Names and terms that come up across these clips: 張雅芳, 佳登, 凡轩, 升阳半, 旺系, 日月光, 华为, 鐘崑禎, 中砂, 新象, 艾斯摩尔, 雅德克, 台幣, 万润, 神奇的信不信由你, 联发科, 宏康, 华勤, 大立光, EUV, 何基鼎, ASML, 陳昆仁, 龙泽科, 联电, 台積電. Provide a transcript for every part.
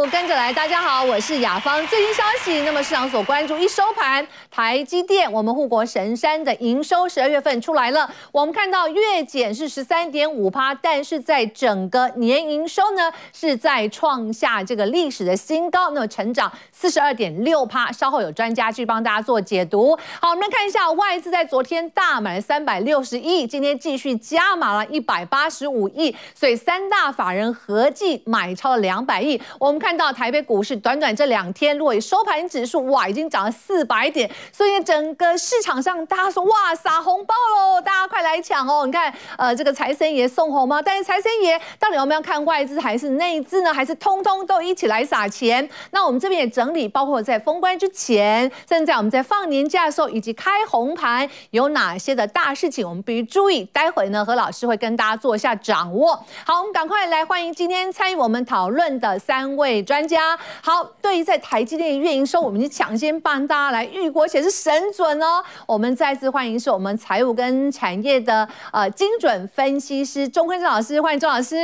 目跟着来，大家好，我是雅芳。最新消息，那么市场所关注一收盘，台积电我们护国神山的营收12月份出来了，我们看到月减是13.5%，但是在整个年营收呢是在创下这个历史的新高，那么成长42.6%。稍后有专家去帮大家做解读。好，我们来看一下外资在昨天大买了360亿，今天继续加码了185亿，所以三大法人合计买超了200亿。我们看到台北股市短短这2天，如果以收盘指数，哇，已经涨了400点，所以整个市场上大家说，哇，撒红包喽，大家快来抢哦！你看，这个财神爷送红包，但是财神爷到底我们要看外资还是内资呢？还是通通都一起来撒钱？那我们这边也整理，包括在封关之前，甚至在我们在放年假的时候，以及开红盘有哪些的大事情，我们必须注意。待会呢，何老师会跟大家做一下掌握。好，我们赶快来欢迎今天参与我们讨论的3位专家。好，对于在台积电的月营收，我们已经抢先帮大家来预估，而且是神准哦。我们再次欢迎是我们财务跟产业的精准分析师钟坤政老师，欢迎钟老师。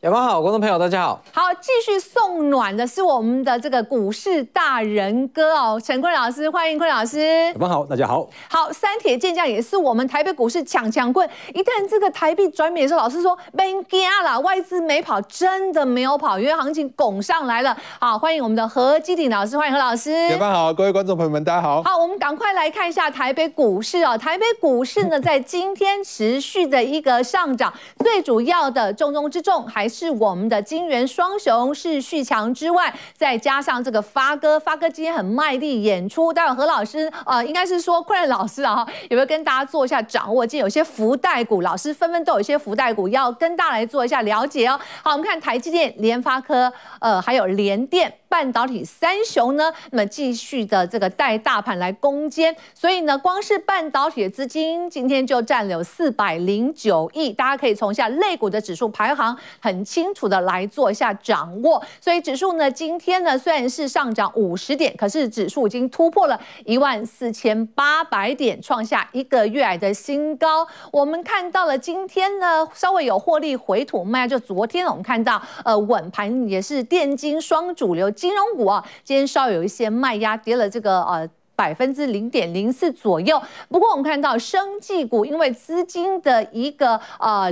雅芳好，观众朋友大家好。好，继续送暖的是我们的这个股市大人哥哦，陈坤老师，欢迎坤老师。雅芳好，大家好。好，三铁健将也是我们台北股市抢棍，一旦这个台币转美的时候，老师说没加啦，外资没跑，真的没有跑，因为行情拱上来了。好，欢迎我们的何基鼎老师，欢迎何老师。雅芳好，各位观众朋友们大家好。好，我们赶快来看一下台北股市哦，台北股市呢在今天持续的一个上涨，最主要的重中之重还是我们的金元双雄是续强之外，再加上这个发哥今天很卖力演出，待会何老师应该是说坤老师啊，有没有跟大家做一下掌握？今天有些福袋股，老师纷纷都有一些福袋股要跟大家来做一下了解哦。好，我们看台积电、联发科，还有联电。半导体三雄呢，那么继续的这个带大盘来攻坚，所以呢，光是半导体的资金今天就占了有409亿，大家可以从下类股的指数排行很清楚的来做一下掌握。所以指数呢，今天呢虽然是上涨50点，可是指数已经突破了14800点，创下1个月来的新高。我们看到了今天呢稍微有获利回吐，卖就昨天我们看到稳盘也是电金双主流。金融股啊，今天稍微有一些卖压，跌了这个0.04% 左右。不过我们看到生技股，因为资金的一个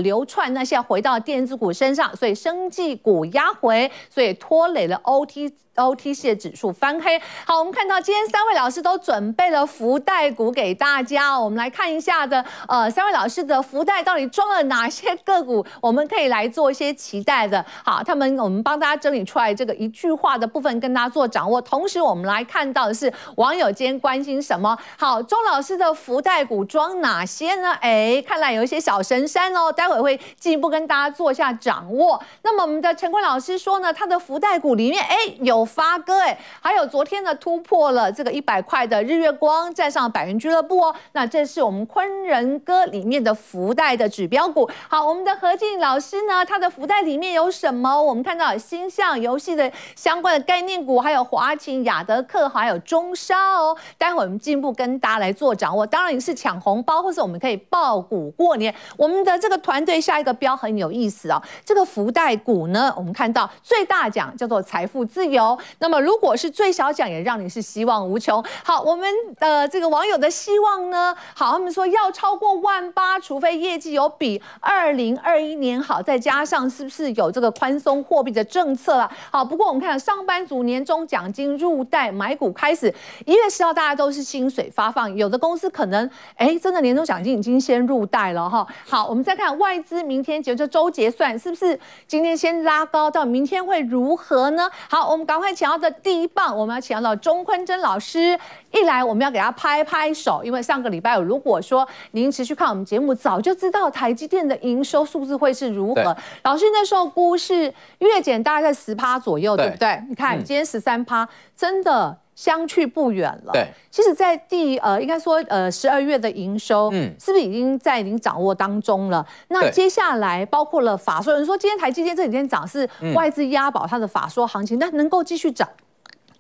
流窜，那现在回到电子股身上，所以生技股压回，所以拖累了 OTC 的指数翻黑。好，我们看到今天3位老师都准备了福袋股给大家，我们来看一下的3位老师的福袋到底装了哪些个股，我们可以来做一些期待的。好，我们帮大家整理出来这个一句话的部分跟大家做掌握，同时我们来看到的是网友今天关心什么？好，钟老师的福袋股装哪些呢？哎，看来有一些小神山哦，待会会进一步跟大家做一下掌握。那么我们的陈坤老师说呢，他的福袋股里面，哎，有发哥，哎，还有昨天呢突破了这个100块的日月光，站上百元俱乐部哦。那这是我们坤人哥里面的福袋的指标股。好，我们的何靖老师呢，他的福袋里面有什么？我们看到星象游戏的相关的概念股，还有华勤、雅德克，还有中沙哦。待会我们进一步跟大家来做掌握，当然也是抢红包，或是我们可以爆股过年。我们的这个团队下一个标很有意思哦，这个福袋股呢，我们看到最大奖叫做财富自由，那么如果是最小奖，也让你是希望无穷。好，我们这个网友的希望呢，好，他们说要超过18000，除非业绩有比2021年好，再加上是不是有这个宽松货币的政策啊？好，不过我们看上班族年终奖金入袋买股开始，1月10号。大家都是薪水发放，有的公司可能真的年终奖金已经先入袋了哈。好，我们再看外资明天就周结算，是不是今天先拉高到明天会如何呢？好，我们赶快请到的第一棒，我们要请到钟坤政老师。一来我们要给他拍手，因为上个礼拜如果说您持续看我们节目，早就知道台积电的营收数字会是如何。老师那时候估是月减大概在10%左右，对不对？你看今天13%，真的。相去不远了。对，其实，在应该说12月的营收，是不是已经掌握当中了？那接下来包括了法说，有人说今天台积电这几天涨是外资押宝它的法说行情，那能够继续涨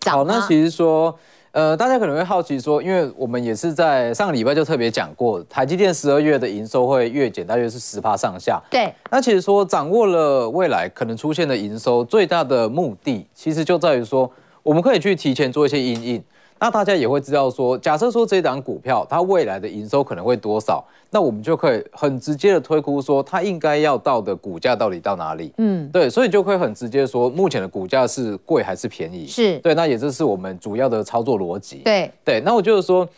吗？好，那其实说。大家可能会好奇说，因为我们也是在上个礼拜就特别讲过，台积电12月的营收会月减大约是10%上下。对。那其实说掌握了未来可能出现的营收，最大的目的其实就在于说，我们可以去提前做一些因应。那大家也会知道说，假设说这档股票它未来的营收可能会多少，那我们就可以很直接的推估说它应该要到的股价到底到哪里。嗯，对，所以就可以很直接说目前的股价是贵还是便宜。是，对，那也就是我们主要的操作逻辑。对，对，那我就是说，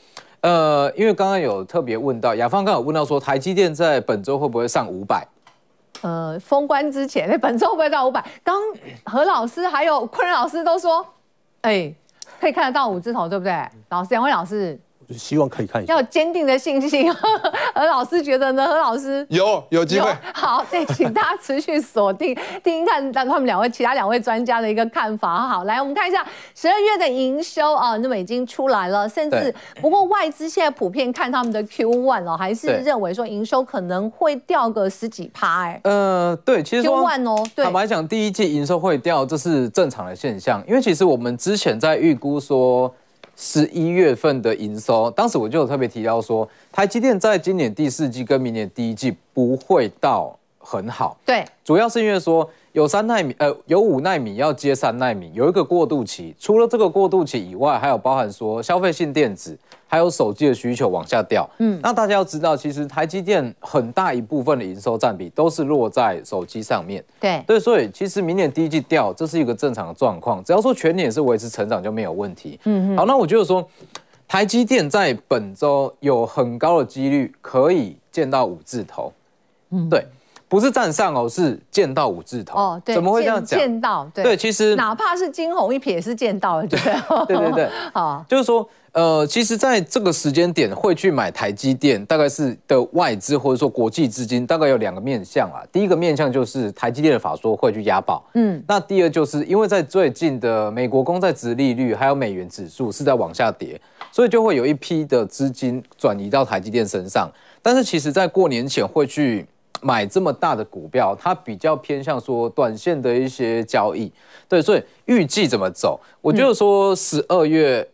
因为刚刚有特别问到，雅芳刚有问到说台积电在本周会不会上500？封关之前，本周会不会到500？刚何老师还有昆仁老师都说，哎，可以看得到5字头，对不对？老师，两位老师，我就希望可以看一下，要有坚定的信心。何老师觉得呢？何老师有机会。好，对，请大家持续锁定，听看他们两位其他两位专家的一个看法。好，来我们看一下12月的营收啊，那么已经出来了，甚至不过外资现在普遍看他们的 Q1 了，还是认为说营收可能会掉个10几%。哎，对，其实 Q1 哦，对，坦白讲，第一季营收会掉，这是正常的现象，因为其实我们之前在预估说。11月份的营收，当时我就有特别提到说，台积电在今年第4季跟明年第1季不会到很好。对，主要是因为说有3奈米，有5奈米要接3奈米，有一个过渡期。除了这个过渡期以外，还有包含说消费性电子，还有手机的需求往下掉。嗯，那大家要知道，其实台积电很大一部分的营收占比都是落在手机上面。对，对，所以其实明年第1季掉，这是一个正常的状况。只要说全年是维持成长就没有问题。嗯，好，那我觉得说，台积电在本周有很高的几率可以见到5字头。嗯，对。不是站上哦，是见到5字头哦。对，怎么会这样讲？见到，对，其实哪怕是惊鸿一瞥也是见到了，对对对对，好，就是说，其实在这个时间点会去买台积电，大概是的外资或者说国际资金，大概有2个面向啊。第一个面向就是台积电的法说会去押宝，嗯，那第二就是因为在最近的美国公债殖利率还有美元指数是在往下跌，所以就会有一批的资金转移到台积电身上，但是其实在过年前会去。买这么大的股票，它比较偏向说短线的一些交易，对，所以预计怎么走？我觉得说12月，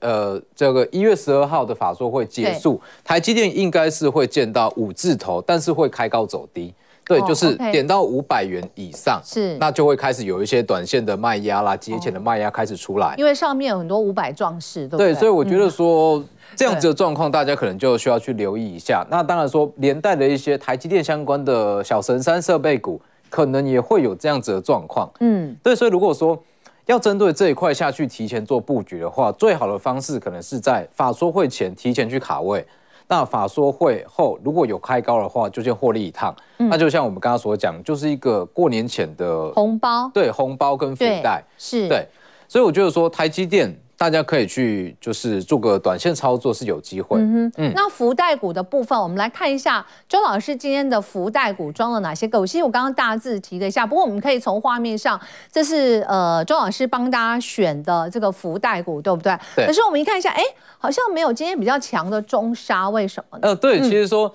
这个1月12号的法说会结束，台积电应该是会见到5字头，但是会开高走低，对，就是点到500元以上，是，那就会开始有一些短线的卖压啦，节前的卖压开始出来，因为上面有很多500壮士，对不对？对，所以我觉得说。这样子的状况，大家可能就需要去留意一下。那当然说，连带的一些台积电相关的小神山设备股，可能也会有这样子的状况。嗯，对，所以如果说要针对这一块下去提前做布局的话，最好的方式可能是在法说会前提前去卡位。那法说会后如果有开高的话，就先获利一趟。嗯，那就像我们刚刚所讲，就是一个过年前的红包，对，红包跟福袋是，对，所以我觉得说台积电。大家可以去就是做个短线操作是有机会。嗯哼，那福袋股的部分，我们来看一下周老师今天的福袋股装了哪些个股。其实我刚刚大致提了一下，不过我们可以从画面上，这是周老师帮大家选的这个福袋股，对不对？对。可是我们一看一下，哎，好像没有今天比较强的中砂，为什么呢？对，其实说。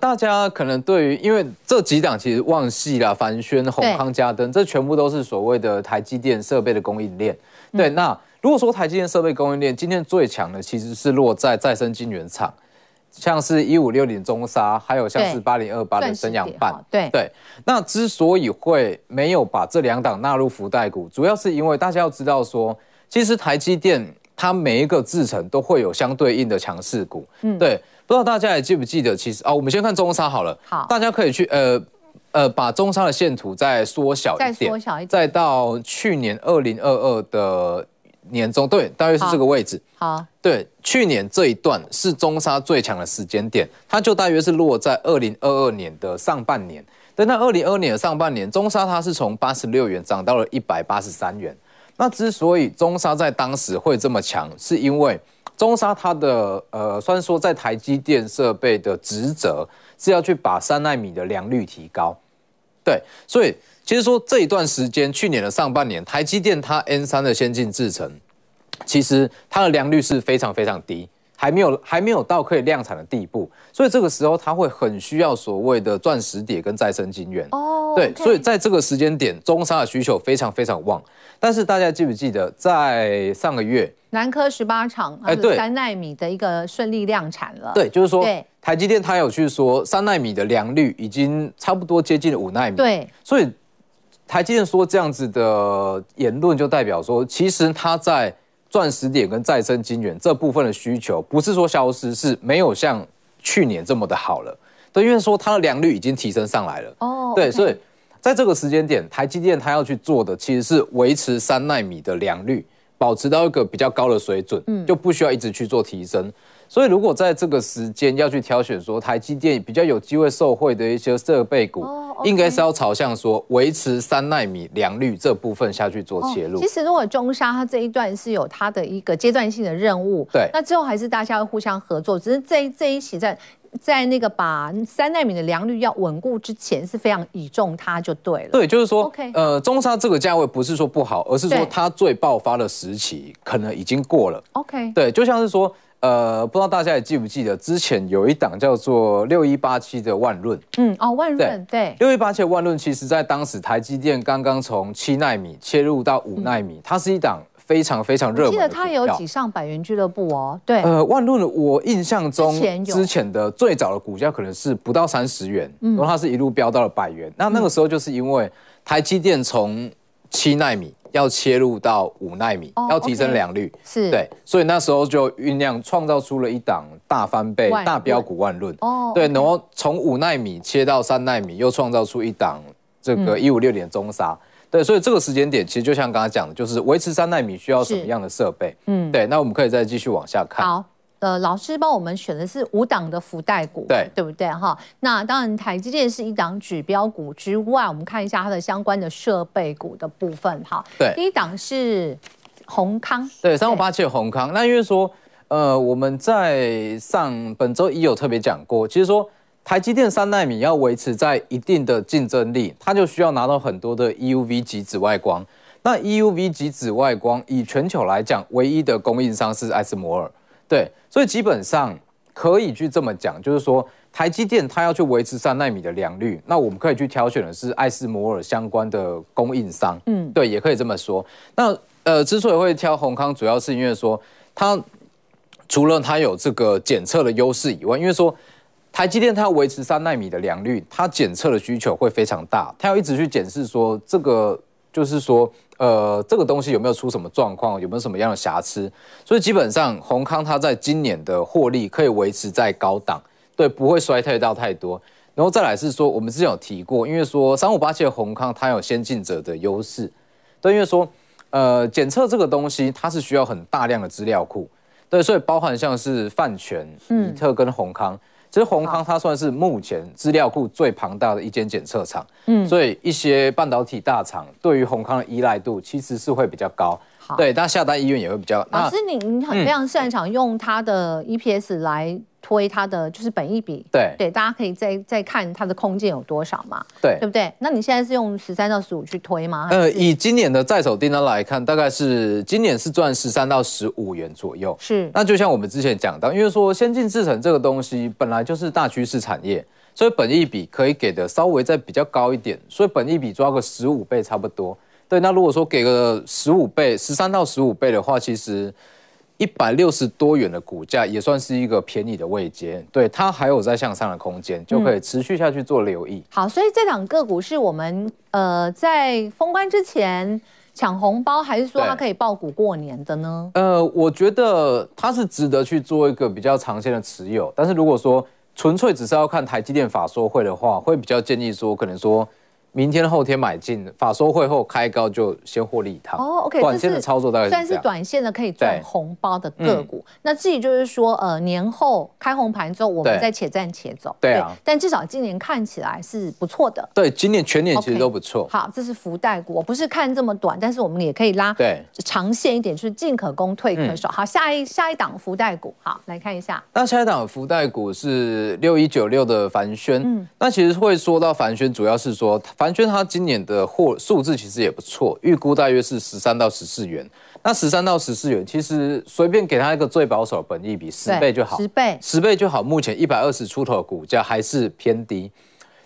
大家可能对于，因为这几档其实旺系啦、凡轩、宏康、家登，这全部都是所谓的台积电设备的供应链。对，那如果说台积电设备供应链今天最强的，其实是落在再生晶圆厂，像是1560中砂，还有像是8028的昇阳半。对对，那之所以会没有把这2档纳入福袋股，主要是因为大家要知道说，其实台积电。它每一个制程都会有相对应的强势股，嗯，对，不知道大家还记不记得？其实啊，我们先看中砂好了，好，大家可以去把中砂的线图再缩小一点，再到去年2022的年中，对，大约是这个位置，好，对，去年这一段是中砂最强的时间点，它就大约是落在2022年的上半年，对，那2022年的上半年，中砂它是从86元涨到了183元。那之所以中砂在当时会这么强，是因为中砂它的虽然说在台积电设备的职责是要去把3奈米的良率提高，对，所以其实说这一段时间，去年的上半年，台积电它 N3的先进制程，其实它的良率是非常非常低。还没有到可以量产的地步，所以这个时候它会很需要所谓的钻石碟跟再生晶圆。哦，对，所以在这个时间点，中砂的需求非常旺。但是大家记不记得，在上个月，南科18厂3奈米的一个顺利量产了？对，就是说，台积电它有去说3奈米的良率已经差不多接近了5奈米。对，所以台积电说这样子的言论，就代表说，其实它在 钻石点跟再生晶圆这部分的需求，不是说消失，是没有像去年这么的好了。对，因为说它的良率已经提升上来了。哦，对，所以在这个时间点，台积电它要去做的其实是维持3奈米的良率，保持到一个比较高的水准，就不需要一直去做提升。所以如果在这个时间要去挑选说台积电比较有机会受惠的一些设备股，应该是要朝向说维持3奈米良率这部分下去做切入。其实如果中砂它这一段是有它的一个阶段性的任务，对，那之后还是大家要互相合作，只是这一期在那个把3奈米的良率要稳固之前，是非常倚重它就对了。对，就是说，中砂这个价位不是说不好，而是说它最爆发的时期可能已经过了。OK， 对，就像是说，不知道大家也记不记得之前有一档叫做6187的万润。万润，对，6187的万润，其实在当时台积电刚刚从7奈米切入到5奈米，它是一档 非常热门。我记得它有几上百元俱乐部哦，对。万润我印象中之前的最早的股价可能是不到30元，然后它是一路飙到了100元。那个时候就是因为台积电从7奈米要切入到5奈米，要提升良率，是对，所以那时候就酝酿创造出了一档大翻倍大标股万润。对，然后从5奈米切到3奈米，又创造出一档这个156年中砂。对，所以这个时间点其实就像刚才讲的，就是维持3奈米需要什么样的设备？对，那我们可以再继续往下看。好，老师帮我们选的是5档的福袋股，对不对哈？那当然，台积电是一档指标股之外，我们看一下它的相关的设备股的部分哈。对，第一档是宏康，对，3587的宏康。那因为说，我们在本周一有特别讲过，其实说， 台积电3奈米要维持在一定的竞争力，它就需要拿到很多的 EUV 极紫外光。那 EUV 极紫外光以全球来讲，唯一的供应商是艾斯摩尔。对，所以基本上可以去这么讲，就是说台积电它要去维持3奈米的良率，那我们可以去挑选的是艾斯摩尔相关的供应商。对，也可以这么说。那之所以会挑宏康，主要是因为说它除了它有这个检测的优势以外，因为说 台积电它要维持3奈米的良率，它检测的需求会非常大，它要一直去检视说这个就是说这个东西有没有出什么状况，有没有什么样的瑕疵，所以基本上宏康它在今年的获利可以维持在高档，对，不会衰退到太多。然后再来是说我们之前有提过，因为说3587的宏康它有先进者的优势，对，因为说检测这个东西它是需要很大量的资料库，对，所以包含像是泛全、以特跟宏康。 其实宏康它算是目前资料库最庞大的一间检测厂，所以一些半导体大厂对于宏康的依赖度其实是会比较高，对，但下单意愿也会比较。老师，你非常擅长用它的 EPS 来推它的就是本益比，对，大家可以再看它的空间有多少嘛，对不对？那你现在是用13到15去推吗？以今年的在手订单来看，大概是今年是赚13到15元左右，是。那就像我们之前讲到，因为说先进制程这个东西本来就是大趋势产业，所以本益比可以给的稍微再比较高一点，所以本益比抓个15倍差不多。对，那如果说给个15倍，13到15倍的话，其实 160多元的股价也算是一个便宜的位阶，对，它还有在向上的空间，就可以持续下去做留意。好，所以这档个股是我们在封关之前抢红包，还是说它可以抱股过年的呢？我觉得它是值得去做一个比较长线的持有，但是如果说纯粹只是要看台积电法说会的话，会比较建议说可能说 明天后天买进，法说会后开高就先获利一趟。OK， 短线的操作大概是这样，算是短线的可以赚红包的个股。那至于就是说，年后开红盘之后，我们再且战且走。对啊，但至少今年看起来是不错的。对，今年全年其实都不错。好，这是福袋股，我不是看这么短，但是我们也可以拉长线一点，就是进可攻退可守。好，下一档福袋股，好来看一下。那下一档福袋股是6196的凡轩。那其实会说到凡轩，主要是说 凡轩它今年的数字其实也不错，预估大约是13到14元。那13到14元，其实随便给他一个最保守本益比10倍就好，10倍就好。目前120出头的股价还是偏低。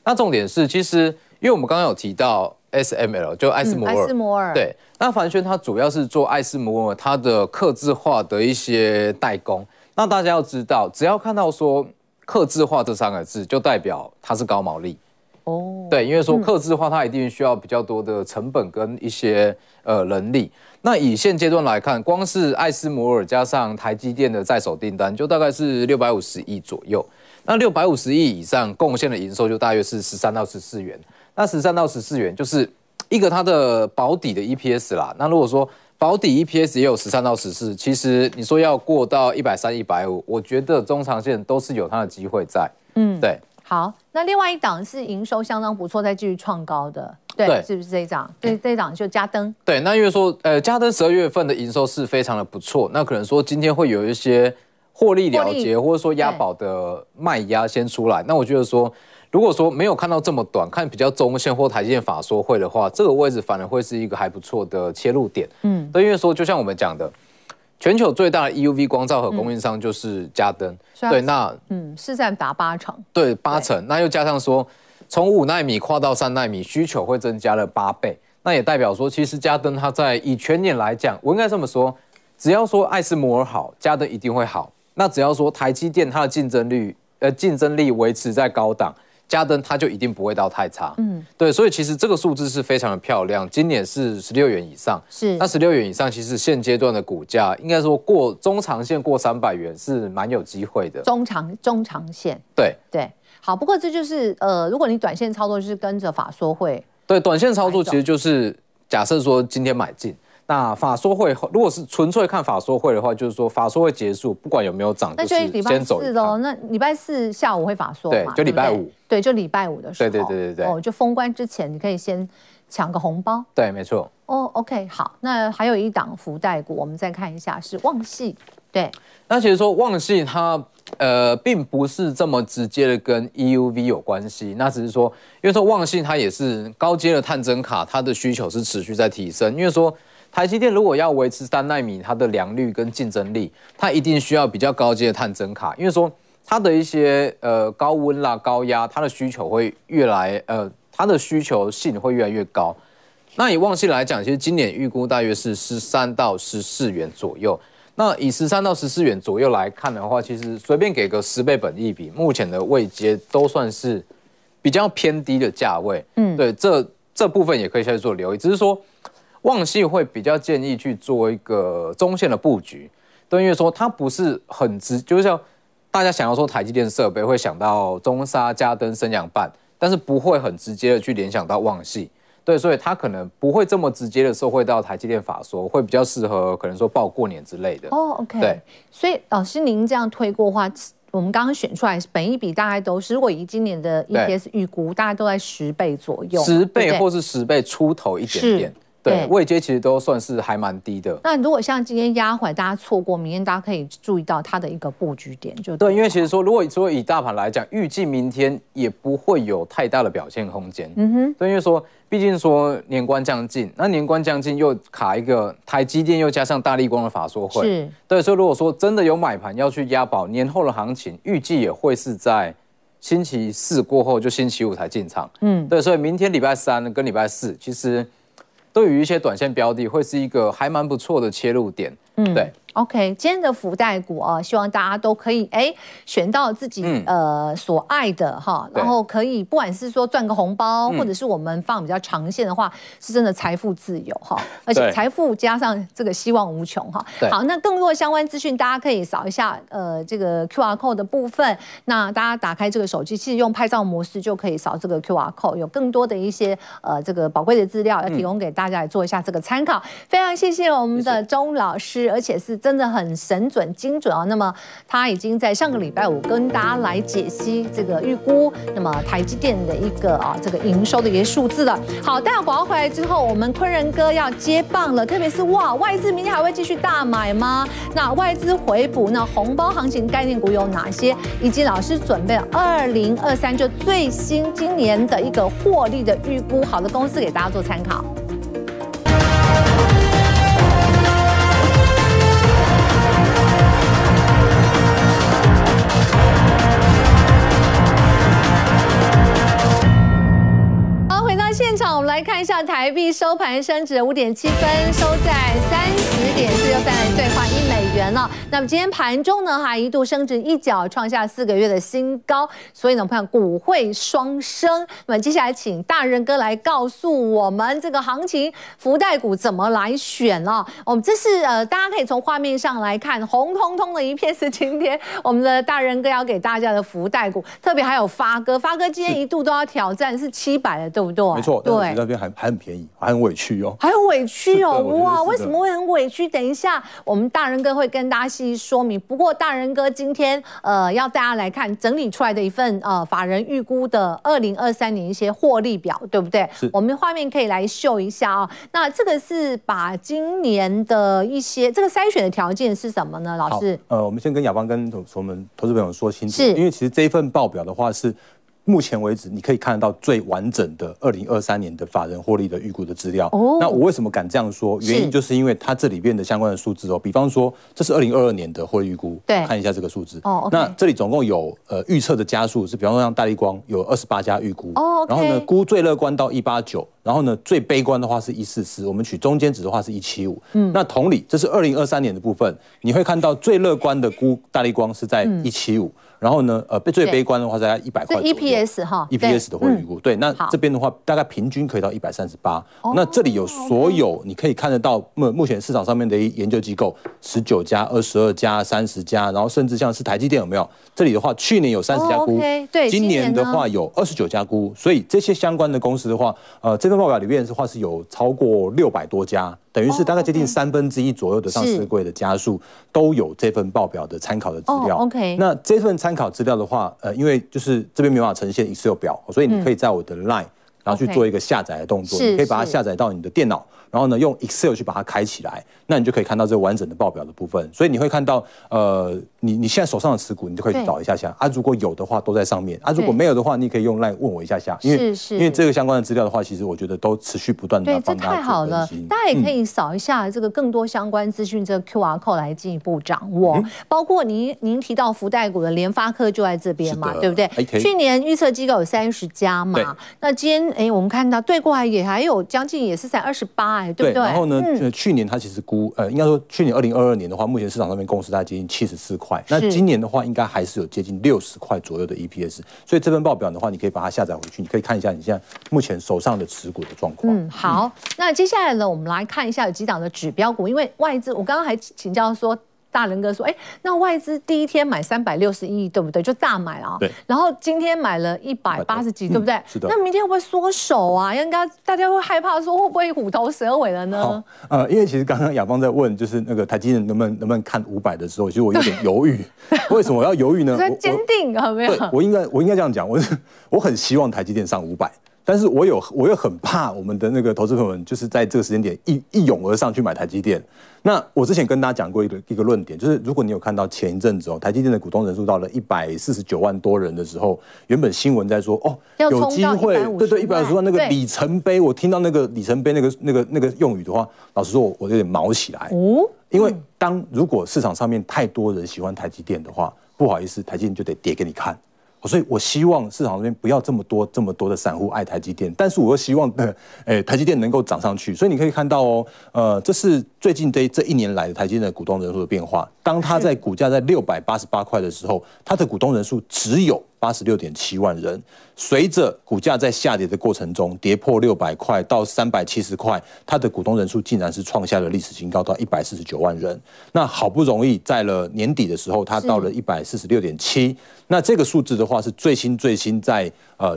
那重点是，其实因为我们刚刚有提到 ASML， 就艾斯摩尔，对。那凡轩它主要是做艾斯摩尔它的客制化的一些代工。那大家要知道，只要看到说客制化这3个字，就代表它是高毛利。 哦，对，因为说客制化，它一定需要比较多的成本跟一些人力。那以现阶段来看，光是艾斯摩尔加上台积电的在手订单，就大概是650亿左右。那650亿以上贡献的营收，就大约是13到14元。那13到14元就是一个它的保底的 EPS 啦。那如果说保底 EPS 也有13到14，其实你说要过到130、150，我觉得中长线都是有它的机会在。嗯，对。 好，那另外一档是营收相当不错，再继续创高的，对，是不是这一档？对，这一档就佳登。对，那因为说，佳登12月份的营收是非常的不错，那可能说今天会有一些获利了结，或者说押宝的卖压先出来。那我觉得说，如果说没有看到这么短，看比较中线或台积电法说会的话，这个位置反而会是一个还不错的切入点。嗯，对，因为说就像我们讲的。 全球最大的 EUV 光照盒供应商就是佳登，对，那是占达8成，对，8成，那又加上说从5奈米跨到3奈米，需求会增加了8倍，那也代表说，其实佳登它在以全年来讲，我应该这么说，只要说艾斯摩尔好，佳登一定会好，那只要说台积电它的竞争力维持在高档，佳登它就一定不会到太差，嗯，对，所以其实这个数字是非常的漂亮，今年是16元以上，是那16元以上，其实现阶段的股价应该说过中长线过300元是蛮有机会的，中长线，对，好，不过这就是如果你短线操作就是跟着法说会，对，短线操作其实就是假设说今天买进。 那法说会，如果是纯粹看法说会的话，就是说法说会结束，不管有没有涨，那就是先走一趟。那礼拜四下午会法说嘛？对，就礼拜五。对，就礼拜5的时候。对。哦，就封关之前，你可以先抢个红包。对，没错。哦 ，OK， 好。那还有一档福袋股，我们再看一下是旺系。对。那其实说旺系它并不是这么直接的跟 EUV 有关系，那只是说，因为说旺系它也是高阶的探针卡，它的需求是持续在提升，因为说。 台积电如果要维持3奈米它的良率跟竞争力，它一定需要比较高阶的探针卡，因为说它的一些高温啦、高压，它的需求会越来越高。那以旺系来讲，其实今年预估大约是13到14元左右。那以13到14元左右来看的话，其实随便给个10倍本益比，目前的位阶都算是比较偏低的价位。嗯，对，这部分也可以下去做留意，只是说。 旺系会比较建议去做一个中线的布局，对，因为说它不是很直，就是像大家想要说台积电设备会想到中砂、佳登、升阳半，但是不会很直接的去联想到旺系，对，所以它可能不会这么直接的受惠到台积电法说，会比较适合可能说报过年之类的。哦 ，OK， 对，所以老师您这样推过的话，我们刚刚选出来本益比大概都是，如果以今年的 EPS 预估，大概都在10倍左右，10倍或是10倍出头一点点。 对，位阶其实都算是还蛮低的。那如果像今天压回，大家错过，明天大家可以注意到它的一个布局点就对。因为其实说，如果说以大盘来讲，预计明天也不会有太大的表现空间。嗯哼，对，因为说，毕竟说年关将近，那年关将近又卡一个台积电，又加上大立光的法说会，是对，所以如果说真的有买盘要去押宝年后的行情，预计也会是在。 星期4过后就星期5才进场，嗯，对，所以明天礼拜3跟礼拜4，其实对于一些短线标的会是一个还蛮不错的切入点，嗯，对 ，OK， 今天的福袋股啊，希望大家都可以选到自己所爱的哈，然后可以不管是说赚个红包，或者是我们放比较长线的话，是真的财富自由哈，而且财富加上这个希望无穷哈。好，那更多相关资讯大家可以扫一下这个 QR code 的部分，那大家打开这个手机，其实用拍照模式就可以扫这个 QR code， 有更多的一些这个宝贵的资料要提供给大家来做一下这个参考。非常谢谢我们的钟老师，而且是。 真的很神准、精准啊！那么他已经在上个礼拜5跟大家来解析这个预估，那么台积电的一个这个营收的一个数字了。好，待会广告回来之后，我们昆仁哥要接棒了，特别是外资明天还会继续大买吗？那外资回补，那红包行情概念股有哪些？以及老师准备2023就最新今年的一个获利的预估，好的公司给大家做参考。台币收盘升值5.7分，收在30.463元，兑换1美元了。那么今天盘中呢，还一度升值一角，创下4个月的新高。所以呢，我们看股汇双升。那么接下来请大人哥来告诉我们这个行情，福袋股怎么来选了？我们这是大家可以从画面上来看，红彤彤的一片是今天我们的大人哥要给大家的福袋股，特别还有发哥，发哥今天一度都要挑战是700了，对不对？没错，对，那边还很便宜，还很委屈哦，还很委屈哦，哇，为什么会很委屈？等一下，我们大人哥会跟大家细细说明。不过大人哥今天要大家来看整理出来的一份法人预估的2023年一些获利表，对不对？我们画面可以来秀一下啊、哦。那这个是把今年的一些这个筛选的条件是什么呢？老师，我们先跟雅芳跟我们投资朋友说清楚，因为其实这一份报表的话是。目前为止，你可以看得到最完整的2023年的法人获利的预估的资料。哦，那我为什么敢这样说？原因就是因为它这里面的相关的数字哦，比方说这是2022年的获利预估，对，看一下这个数字。哦， okay、那这里总共有预测的家数是，比方说像大立光有28家预估，哦， okay、然后呢估最乐观到189，然后呢最悲观的话是144，我们取中间值的话是175。嗯，那同理，这是2023年的部分，你会看到最乐观的估大立光是在175。然后呢，最悲观的话大概100块。这 EPS 哈 ，EPS 的获利预估，对，那这边的话大概平均可以到138。那这里有所有你可以看得到，目前市场上面的研究机构19家、22家、30家，然后甚至像是台积电有没有？这里的话，去年有30家估，对，今年的话有29家估，所以这些相关的公司的话，这份报表里面的话是有超过600多家。等于是大概接近1/3左右的上市柜的家数都有这份报表的参考的资料。OK， 那这份参考资料的话，因为就是这边没办法呈现 Excel 表，所以你可以在我的 Line， 然后去做一个下载的动作，你可以把它下载到你的电脑，然后呢用 Excel 去把它开起来，那你就可以看到这完整的报表的部分。所以你会看到，你现在手上的持股，你就可以找一下下啊，如果有的话都在上面啊，如果没有的话，你可以用 Line 问我一下下，因为这个相关的资料的话，其实我觉得都持续不断的放大。对，这太好了，大家也可以扫一下这个更多相关资讯这个 QR code 来进一步掌握，包括您提到福袋股的联发科就在这边嘛，对不对？去年预测机构有30家嘛，那今天我们看到对过来也还有将近也是在28，对不对？然后呢，去年它其实估应该说去年2022年的话，目前市场上面公司大概接近74块，那今年的话应该还是有接近60块左右的 EPS， 所以这份报表的话，你可以把它下载回去，你可以看一下你现在目前手上的持股的状况。嗯，好，那接下来呢，我们来看一下有几档的指标股，因为外资，我刚刚还请教说。大人哥说：“哎，那外资第一天买360亿，对不对？就大买了啊。对。然后今天买了180几，对不对？是的。那明天会不会缩手啊？应该大家会害怕说会不会虎头蛇尾了呢？好，因为其实刚刚雅芳在问，就是那个台积电能不能看500的时候，其实我有点犹豫。为什么我要犹豫呢？我坚定啊，没有。我应该这样讲，我很希望台积电上500。”但是我又很怕我们的那个投资朋友们，就是在这个时间点一涌而上去买台积电。那我之前跟大家讲过一个论点，就是如果你有看到前一阵子哦，台积电的股东人数到了149万多人的时候，原本新闻在说哦，有机会，对，150万那个里程碑，我听到那个里程碑那个用语的话，老实说我有点毛起来。哦，因为如果市场上面太多人喜欢台积电的话，不好意思，台积电就得跌给你看。所以我希望市场这边不要这么多的散户爱台积电，但是我又希望台积电能够涨上去。所以你可以看到哦，这是最近这1年来的台积电的股东人数的变化。当它在股价在688块的时候，它的股东人数只有86.7万人。随着股价在下跌的过程中，跌破600块到370块，它的股东人数竟然是创下了历史新高，到149万人。那好不容易在了年底的时候，它到了146.7。那这个数字的话是最新在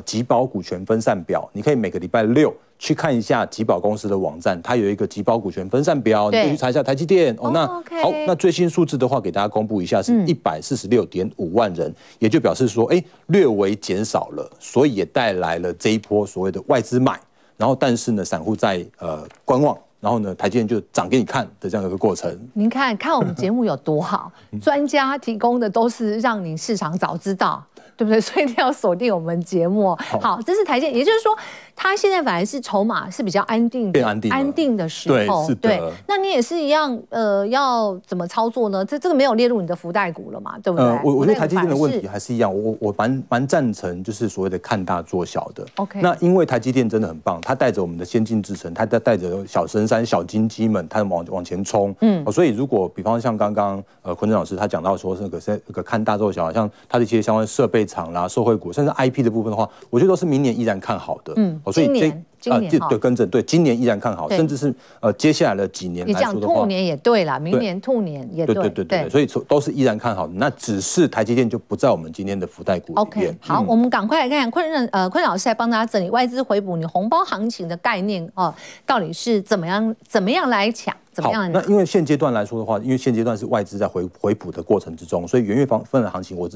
集保股权分散表，你可以每个礼拜6。去看一下集保公司的网站，它有一个集保股权分散表，你可以去查一下台积电哦。那好，那最新数字的话，给大家公布一下，是146.5万人，也就表示说，略微减少了，所以也带来了这一波所谓的外资买，然后但是呢，散户在观望。然后呢，台积电就涨给你看的这样一个过程。您看我们节目有多好，专家提供的都是让你市场早知道，对不对？所以一定要锁定我们节目。好，这是台积电，也就是说，它现在反而是筹码是比较安定的，安定的时候，对，那你也是一样，要怎么操作呢？这个没有列入你的福袋股了嘛，对不对？我觉得台积电的问题还是一样，我蛮赞成就是所谓的看大做小的。OK， 那因为台积电真的很棒，它带着我们的先进制程，它带着小神山、小金鸡们，它往前冲。嗯，所以如果比方像刚刚坤正老师他讲到说那个看大做小，像它的一些相关设备厂啦、受惠股，甚至 IP 的部分的话，我觉得都是明年依然看好的。嗯。所以今年对，更正，对，今年依然看好，甚至是接下来的几年来说的话，兔年也对啦，明年兔年也对，对，所以都是依然看好的。那只是台积电就不在我们今天的福袋股里面。OK， 好，我们赶快来看坤老师来帮大家整理外资回补你红包行情的概念哦，到底是怎么样来抢。好，那因为现阶段来说的话，因为现阶段是外资在回补的过程之中，所以元月份的行情，我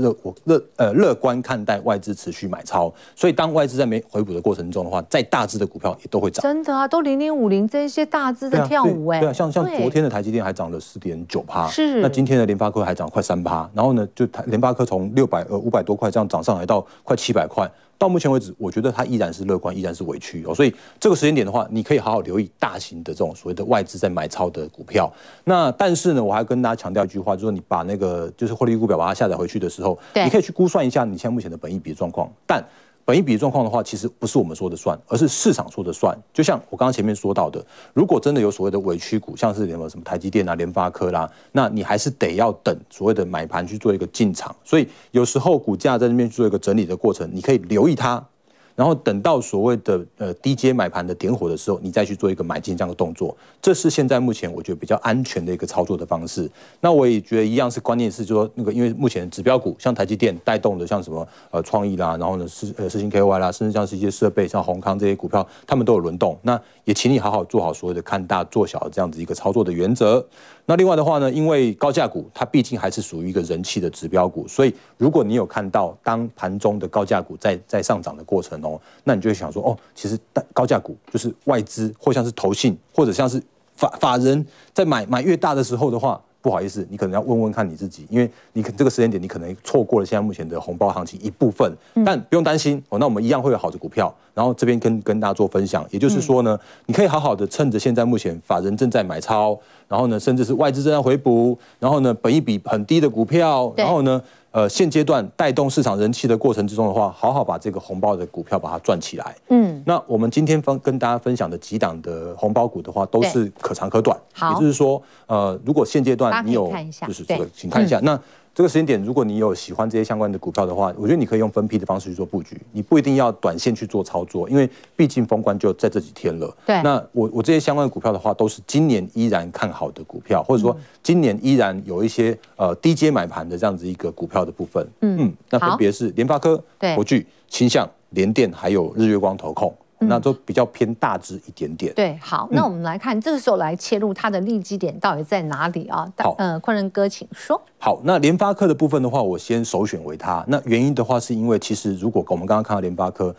乐观看待外资持续买超，所以当外资在没回补的过程中的话，再大支的股票也都会涨。真的啊，都0050这些大支的跳舞哎、对啊，像昨天的台积电还涨了4.9%，是。那今天的联发科还涨快3%，然后呢，就联发科从500多块这样涨上来到快700块。到目前为止，我觉得它依然是乐观，依然是委屈哦。所以这个时间点的话，你可以好好留意大型的这种所谓的外资在买超的股票。那但是呢，我还跟大家强调一句话，就是你把那个就是获利预估表把它下载回去的时候，你可以去估算一下你现在目前的本益比的状况。但本益比状况的话，其实不是我们说的算，而是市场说的算。就像我刚刚前面说到的，如果真的有所谓的委屈股，像是什么台积电啊、联发科啦、那你还是得要等所谓的买盘去做一个进场。所以有时候股价在那边去做一个整理的过程，你可以留意它，然后等到所谓的低阶买盘的点火的时候，你再去做一个买进这样的动作，这是现在目前我觉得比较安全的一个操作的方式。那我也觉得一样是观念是说那个，因为目前指标股像台积电带动的像什么创意啦，然后呢世芯 KY 啦，甚至像是一些设备像宏康这些股票，他们都有轮动。那也请你好好做好所谓的看大做小这样子一个操作的原则。那另外的话呢，因为高价股它毕竟还是属于一个人气的指标股，所以如果你有看到当盘中的高价股在上涨的过程哦，那你就会想说哦，其实高价股就是外资或像是投信或者像是法人在买越大的时候的话，不好意思，你可能要问问看你自己，因为你这个时间点你可能错过了现在目前的红包行情一部分，但不用担心哦，那我们一样会有好的股票。然后这边跟大家做分享，也就是说呢，你可以好好的趁着现在目前法人正在买超，然后呢，甚至是外资正在回补，然后呢，本益比很低的股票，然后呢，现阶段带动市场人气的过程之中的话，好好把这个红包的股票把它赚起来。嗯，那我们今天跟大家分享的几档的红包股的话，都是可长可短。也就是说，如果现阶段你有，就是这个，请看一下那。这个时间点，如果你有喜欢这些相关的股票的话，我觉得你可以用分批的方式去做布局，你不一定要短线去做操作，因为毕竟封关就在这几天了。对，那我这些相关的股票的话，都是今年依然看好的股票，或者说今年依然有一些低阶买盘的这样子一个股票的部分。那分别是联发科、国巨、星象、联电，还有日月光投控。那都比较偏大只一点点。对，好，那我们来看这个时候来切入它的利基点到底在哪里啊？好，坤仁哥，请说。好，那联发科的部分的话，我先首选为它。那原因的话，是因为其实如果我们刚刚看到联发科，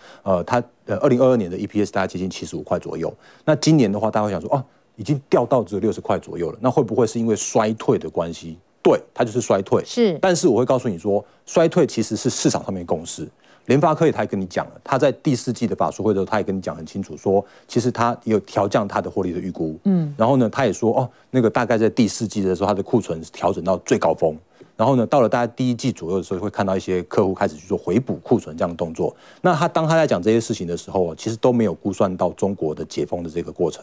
它2022年的 EPS 大概接近75块左右，那今年的话，大家会想说，哦，已经掉到只有60块左右了，那会不会是因为衰退的关系？对，它就是衰退。是，但是我会告诉你说，衰退其实是市场上面共识。联发科也他也跟你讲了，他在第4季的法说会的时候，他也跟你讲很清楚说，其实他也有调降他的获利的预估，然后呢，他也说哦，那个大概在第4季的时候，他的库存调整到最高峰，然后呢，到了大概第1季左右的时候，会看到一些客户开始去做回补库存这样的动作。那当他在讲这些事情的时候，其实都没有估算到中国的解封的这个过程。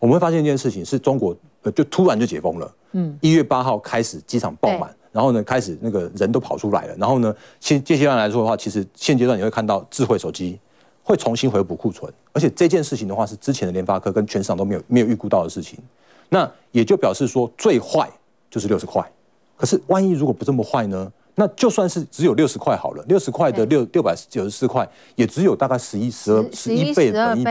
我们会发现一件事情是，中国就突然就解封了，1月8号开始机场爆满。然后呢，开始那个人都跑出来了。然后呢，接下来来说的话，其实现阶段你会看到智慧手机会重新回补库存，而且这件事情的话是之前的联发科跟全市场都没有预估到的事情。那也就表示说，最坏就是60块。可是万一如果不这么坏呢？那就算是只有60块好了，60块的694块也只有大概11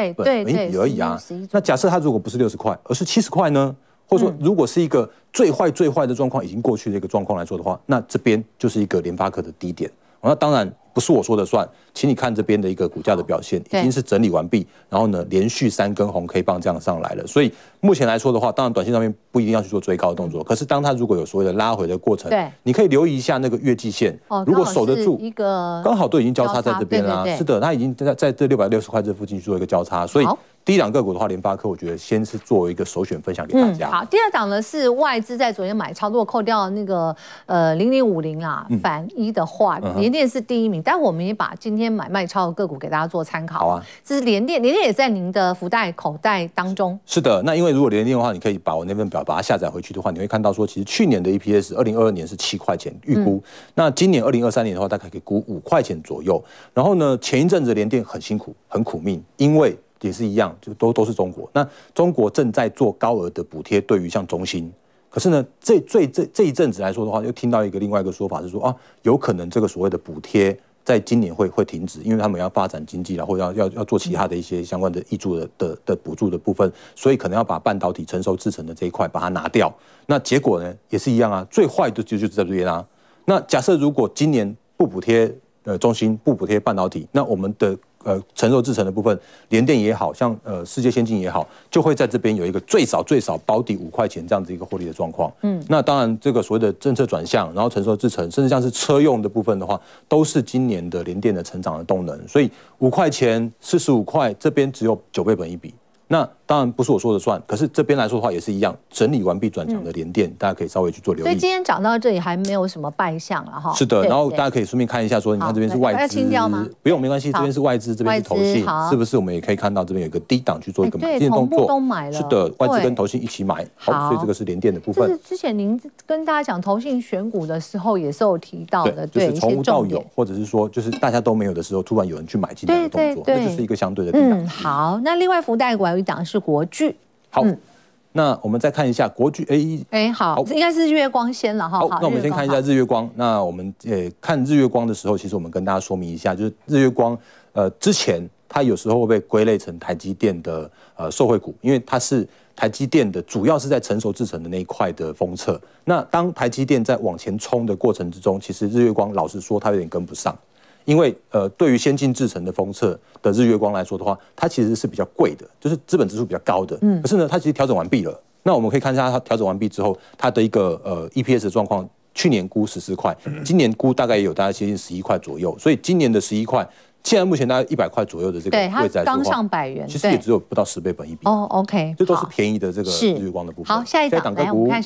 倍本益比而已啊。那假设它如果不是60块，而是70块呢？或者说，如果是一个最坏的状况已经过去的一个状况来说的话，那这边就是一个联发科的低点。那当然，不是我说的算，请你看这边的一个股价的表现，已经是整理完毕，然后呢，连续3根红 K 棒这样上来了。所以目前来说的话，当然短线上面不一定要去做追高的动作，可是当它如果有所谓的拉回的过程，你可以留意一下那个月季线，如果守得住，一个刚好都已经交叉在这边啦。是的，它已经在这660块这附近去做一个交叉，所以。 第一档个股的话，联发科我觉得先是作为一个首选分享给大家。好，第二档呢是外资在昨天买超，如果扣掉那个0050啦，反一的话，联电是第一名。但我们也把今天买卖超的个股给大家做参考。好啊，这是联电，联电也在您的福袋口袋当中。是的，那因为如果联电的话，你可以把我那份表把它下载回去的话，你会看到说，其实去年的 EPS 2022年是7块钱预估，那今年2023年的话，大概可以估5块钱左右。然后呢，前一阵子联电很辛苦，很苦命，因为 也是一样，就都是中国。那中国正在做高额的补贴，对于像中兴。可是呢，这一阵子来说的话，又听到另外一个说法是说啊，有可能这个所谓的补贴在今年会停止，因为他们要发展经济，然后要做其他的一些相关的挹注的补助的部分，所以可能要把半导体成熟制程的这一块把它拿掉。那结果呢，也是一样啊，最坏的就是在这边啊。那假设如果今年不补贴中兴，不补贴半导体，那我们的 成熟制程的部分，联电也好像世界先进也好，就会在这边有一个最少保底5块钱这样子一个获利的状况。那当然这个所谓的政策转向，然后成熟制程，甚至像是车用的部分的话，都是今年的联电的成长的动能。所以5块钱、45块这边只有9倍本益比。 那当然不是我说的算，可是这边来说的话也是一样，整理完毕转强的联电，大家可以稍微去做留意。所以今天涨到这里还没有什么败相了哈。是的，然后大家可以顺便看一下，说你看这边是外资，不用没关系，这边是外资，这边是投信，是不是？我们也可以看到这边有一个低档去做一个买进动作，都买了。是的，外资跟投信一起买，好，所以这个是联电的部分。这是之前您跟大家讲投信选股的时候也是有提到的，就是从无到有，或者是说就是大家都没有的时候，突然有人去买进的动作，这就是一个相对的低档。好，那另外福袋股还有 档是国巨，好，那我们再看一下国巨 A1，好，应该是日月光先了哈。好，那我们先看一下日月光。那我们看日月光的时候，其实我们跟大家说明一下，就是日月光之前它有时候会被归类成台积电的受惠股，因为它是台积电的主要是在成熟制程的那一块的封测。那当台积电在往前冲的过程之中，其实日月光老实说它有点跟不上。 因为对于先进制程的封测的日月光来说的话，它其实是比较贵的，就是资本支出比较高的。可是呢，它其实调整完毕了。那我们可以看一下它调整完毕之后，它的一个EPS 状况，去年估14块，今年估大概也有大概接近11块左右。所以今年的11块，现在目前大概100块左右的这个位置来说，刚上100元，其实也只有不到10倍本益比。哦 ，OK， 这都是便宜的这个日月光的部分。好，下一档个股，来，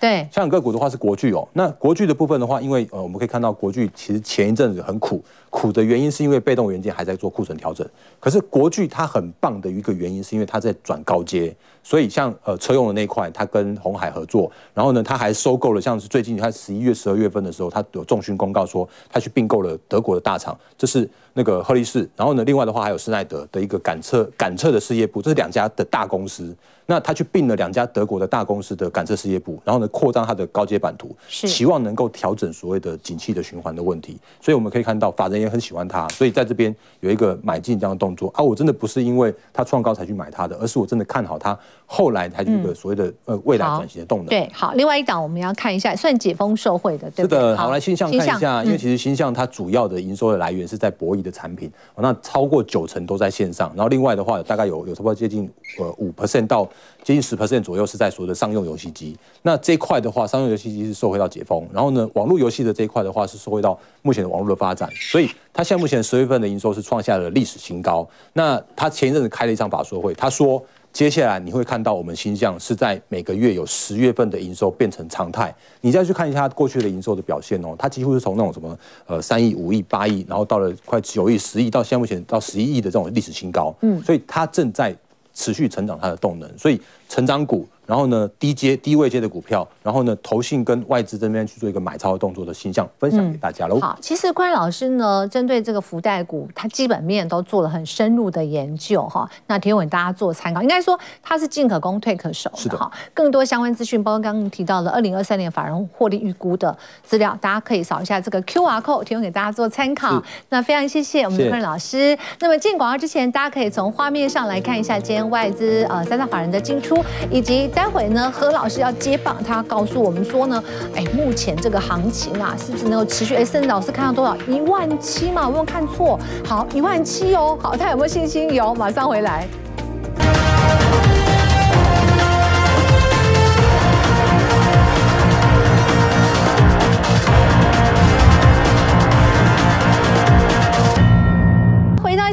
对，下一档个股的话是国巨哦。那国巨的部分的话，因为我们可以看到国巨其实前一阵子很苦。 苦的原因是因为被动元件还在做库存调整，可是国巨它很棒的一个原因是因为它在转高阶，所以像车用的那一块，它跟鸿海合作，然后呢，它还收购了像是最近它11月、12月份的时候，它有重讯公告说它去并购了德国的大厂，这是那个赫力士，然后呢，另外的话还有施耐德的一个感测的事业部，这是2家的大公司，那它去并了2家德国的大公司的感测事业部，然后呢，扩张它的高阶版图，期望能够调整所谓的景气的循环的问题，所以我们可以看到法人 也很喜欢它，所以在这边有一个买进这样的动作啊！我真的不是因为它创高才去买它的，而是我真的看好它，后来才有一个所谓的未来转型的动能。对，好，另外一档我们要看一下，算解封受惠的，对不对？是的，好，来新象看一下，因为其实新象它主要的营收的来源是在博弈的产品，那超过90%都在线上，然后另外的话大概有差不多接近5% 到接近10% 左右是在所谓的商用游戏机。那这一块的话，商用游戏机是受惠到解封，然后呢，网络游戏的这一块的话是受惠到目前的网络的发展，所以 它现在目前10月份的营收是创下了历史新高。那他前一阵子开了一场法说会，他说接下来你会看到我们新象是在每个月有10月份的营收变成常态。你再去看一下它过去的营收的表现哦，它几乎是从那种什么3亿、5亿、8亿，然后到了快9亿、10亿，到现在目前到11亿的这种历史新高。所以它正在持续成长它的动能。所以成长股， 然后呢，低位阶的股票，然后呢，投信跟外资这边去做一个买超的动作的现象，分享给大家喽。好，其实关老师呢，针对这个福袋股，他基本面都做了很深入的研究哈。那提供给大家做参考，应该说它是进可攻退可守的哈。更多相关资讯，包括刚刚提到的2023年法人获利预估的资料，大家可以扫一下这个 QR code， 提供给大家做参考。那非常谢谢我们的关老师。那么进广告之前，大家可以从画面上来看一下今天外资三大法人的进出以及待会呢，何老师要接棒，他告诉我们说呢，哎，目前这个行情啊，是不是能够持续？哎，甚至老师看到多少？17000嘛，有没有看错？好，17000哦。好，他有没有信心？有，马上回来。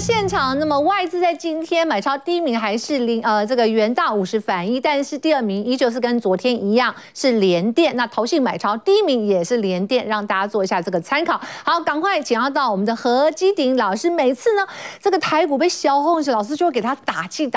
现场，那么外资在今天买超第一名还是这个元大50反1，但是第二名依旧是跟昨天一样是联电。那投信买超第一名也是联电，让大家做一下这个参考。好，赶快请到我们的何基鼎老师。每次呢，这个台股被消耗时，老师就会给他打气。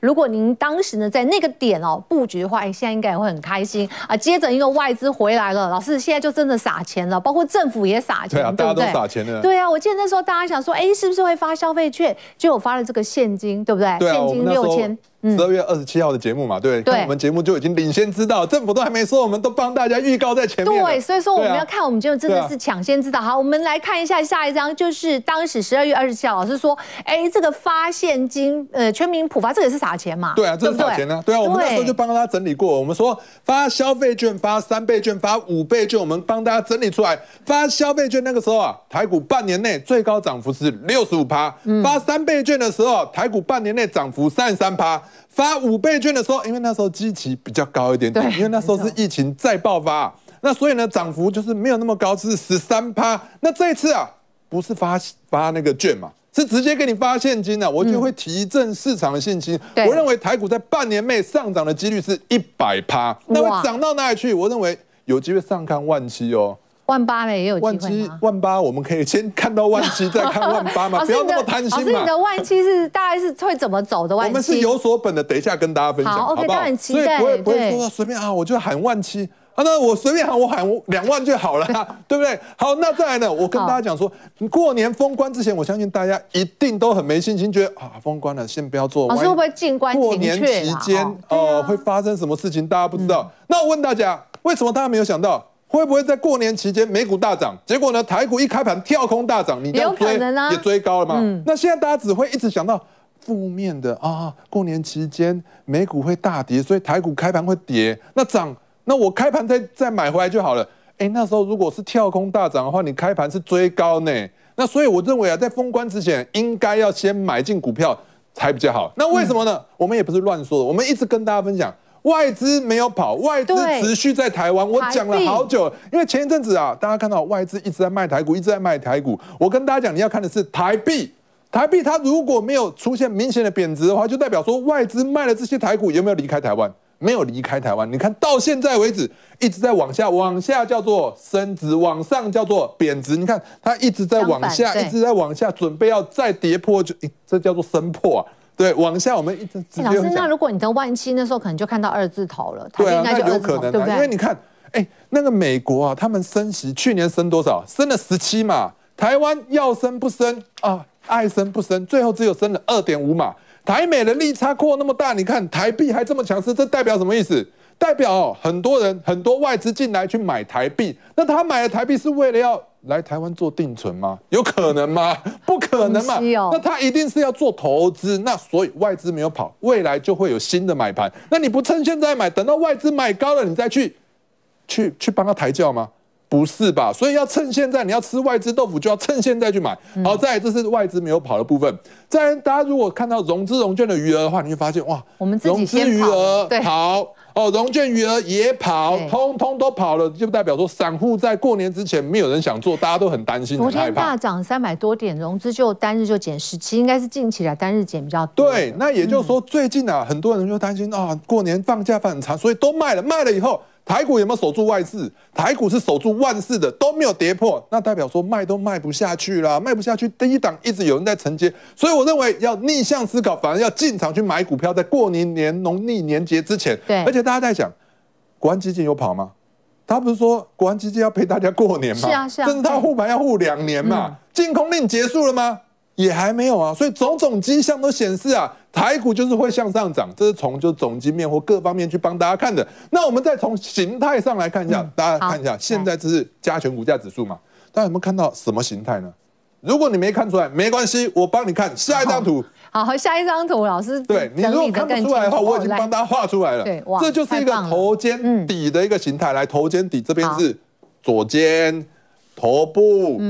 如果您当时呢在那个点哦布局的话，现在应该也会很开心啊。接着因为外资回来了，老师现在就真的撒钱了，包括政府也撒钱，对啊，对不对？大家都撒钱了。对啊，我记得那时候大家想说，哎，是不是会 发消费券，结果发了这个现金，对不对？对啊，现金6000。 12月27号的节目嘛，对，我们节目就已经领先知道，政府都还没说，我们都帮大家预告在前面。对，所以说我们要看我们节目真的是抢先知道。好，我们来看一下下一张，就是当时12月27号老师说，哎，这个发现金，全民普发，这个也是撒钱嘛？对啊，这是撒钱啊。对啊，我们那时候就帮大家整理过，我们说发消费券、发3倍券、发5倍券，我们帮大家整理出来。发消费券那个时候啊，台股半年内最高涨幅是65%；发3倍券的时候，台股半年内涨幅33%。 发5倍券的时候，因为那时候基期比较高一点点，因为那时候是疫情再爆发、啊，那所以呢涨幅就是没有那么高，是13%。那这一次啊，不是发那个券嘛，是直接给你发现金啊，我就会提振市场的信心。我认为台股在半年内上涨的几率是100%，那会涨到哪里去？我认为有机会上看17000哦。 18000也有机会吗？18000我们可以先看到17000，再看18000嘛，不要那么贪心嘛。老师，你的17000是大概是会怎么走的？我们是有所本的，等一下跟大家分享，好不好？所以不会说随便啊，我就喊17000啊，那我随便喊，我喊2万就好了，对不对？好，那再来呢，我跟大家讲说，过年封关之前，我相信大家一定都很没信心，觉得啊封关了，先不要做。老师会不会进关？过年期间会发生什么事情？大家不知道。那我问大家，为什么大家没有想到？ 会不会在过年期间美股大涨，结果呢台股一开盘跳空大涨，你这样追也追高了吗？那现在大家只会一直想到负面的啊，过年期间美股会大跌，所以台股开盘会跌。那涨，那我开盘再买回来就好了。哎，那时候如果是跳空大涨的话，你开盘是追高呢。那所以我认为啊，在封关之前应该要先买进股票才比较好。那为什么呢？我们也不是乱说的，我们一直跟大家分享。 外资没有跑，外资持续在台湾。我讲了好久，因为前一阵子啊，大家看到外资一直在卖台股，一直在卖台股。我跟大家讲，你要看的是台币，台币它如果没有出现明显的贬值的话，就代表说外资卖了这些台股有没有离开台湾？没有离开台湾。你看到现在为止一直在往下，往下叫做升值，往上叫做贬值。你看它一直在往下，一直在往下，准备要再跌破，就这叫做升破啊。 对，往下我们一直。老师，那如果你的17000那时候可能就看到2字头了，对啊，那有可能，对不对？因为你看，哎，那个美国啊，他们升息，去年升多少？升了17嘛。台湾要升不升啊？爱升不升？最后只有升了2.5嘛。台美的利差扩那么大，你看台币还这么强势，这代表什么意思？代表、很多人很多外资进来去买台币，那他买的台币是为了要。 来台湾做定存吗？有可能吗？不可能嘛！那他一定是要做投资，那所以外资没有跑，未来就会有新的买盘。那你不趁现在买，等到外资买高了，你再去帮他抬轿吗？不是吧？所以要趁现在，你要吃外资豆腐，就要趁现在去买。好，再来这是外资没有跑的部分。再来，大家如果看到融资融券的余额的话，你会发现哇，我们融资余额好。 哦，融券余额也跑，通通都跑了，就代表说散户在过年之前没有人想做，大家都很担心。昨天大涨300多点，融资就单日就减17，应该是近期来单日减比较多。对，那也就是说最近啊，很多人就担心啊，过年放假放很长，所以都卖了，卖了以后。 台股有没有守住外市？台股是守住万市的，都没有跌破，那代表说卖都卖不下去啦，卖不下去，低档一直有人在承接，所以我认为要逆向思考，反而要进场去买股票，在过年农历年节之前。对，而且大家在想，国安基金有跑吗？他不是说国安基金要陪大家过年吗？是啊，是啊，甚至他护盘要护2年嘛，禁空令结束了吗？ 也还没有啊，所以种种迹象都显示啊，台股就是会向上涨，这是从就总基面或各方面去帮大家看的。那我们再从形态上来看一下，大家看一下，现在这是加权股价指数嘛，大家有没有看到什么形态呢？如果你没看出来，没关系，我帮你看下一张图。好，下一张图，老师对你如果看不出来的话，我已经帮大家画出来了。对，哇，这就是一个头肩底的一个形态。来，头肩底这边是左肩、头部，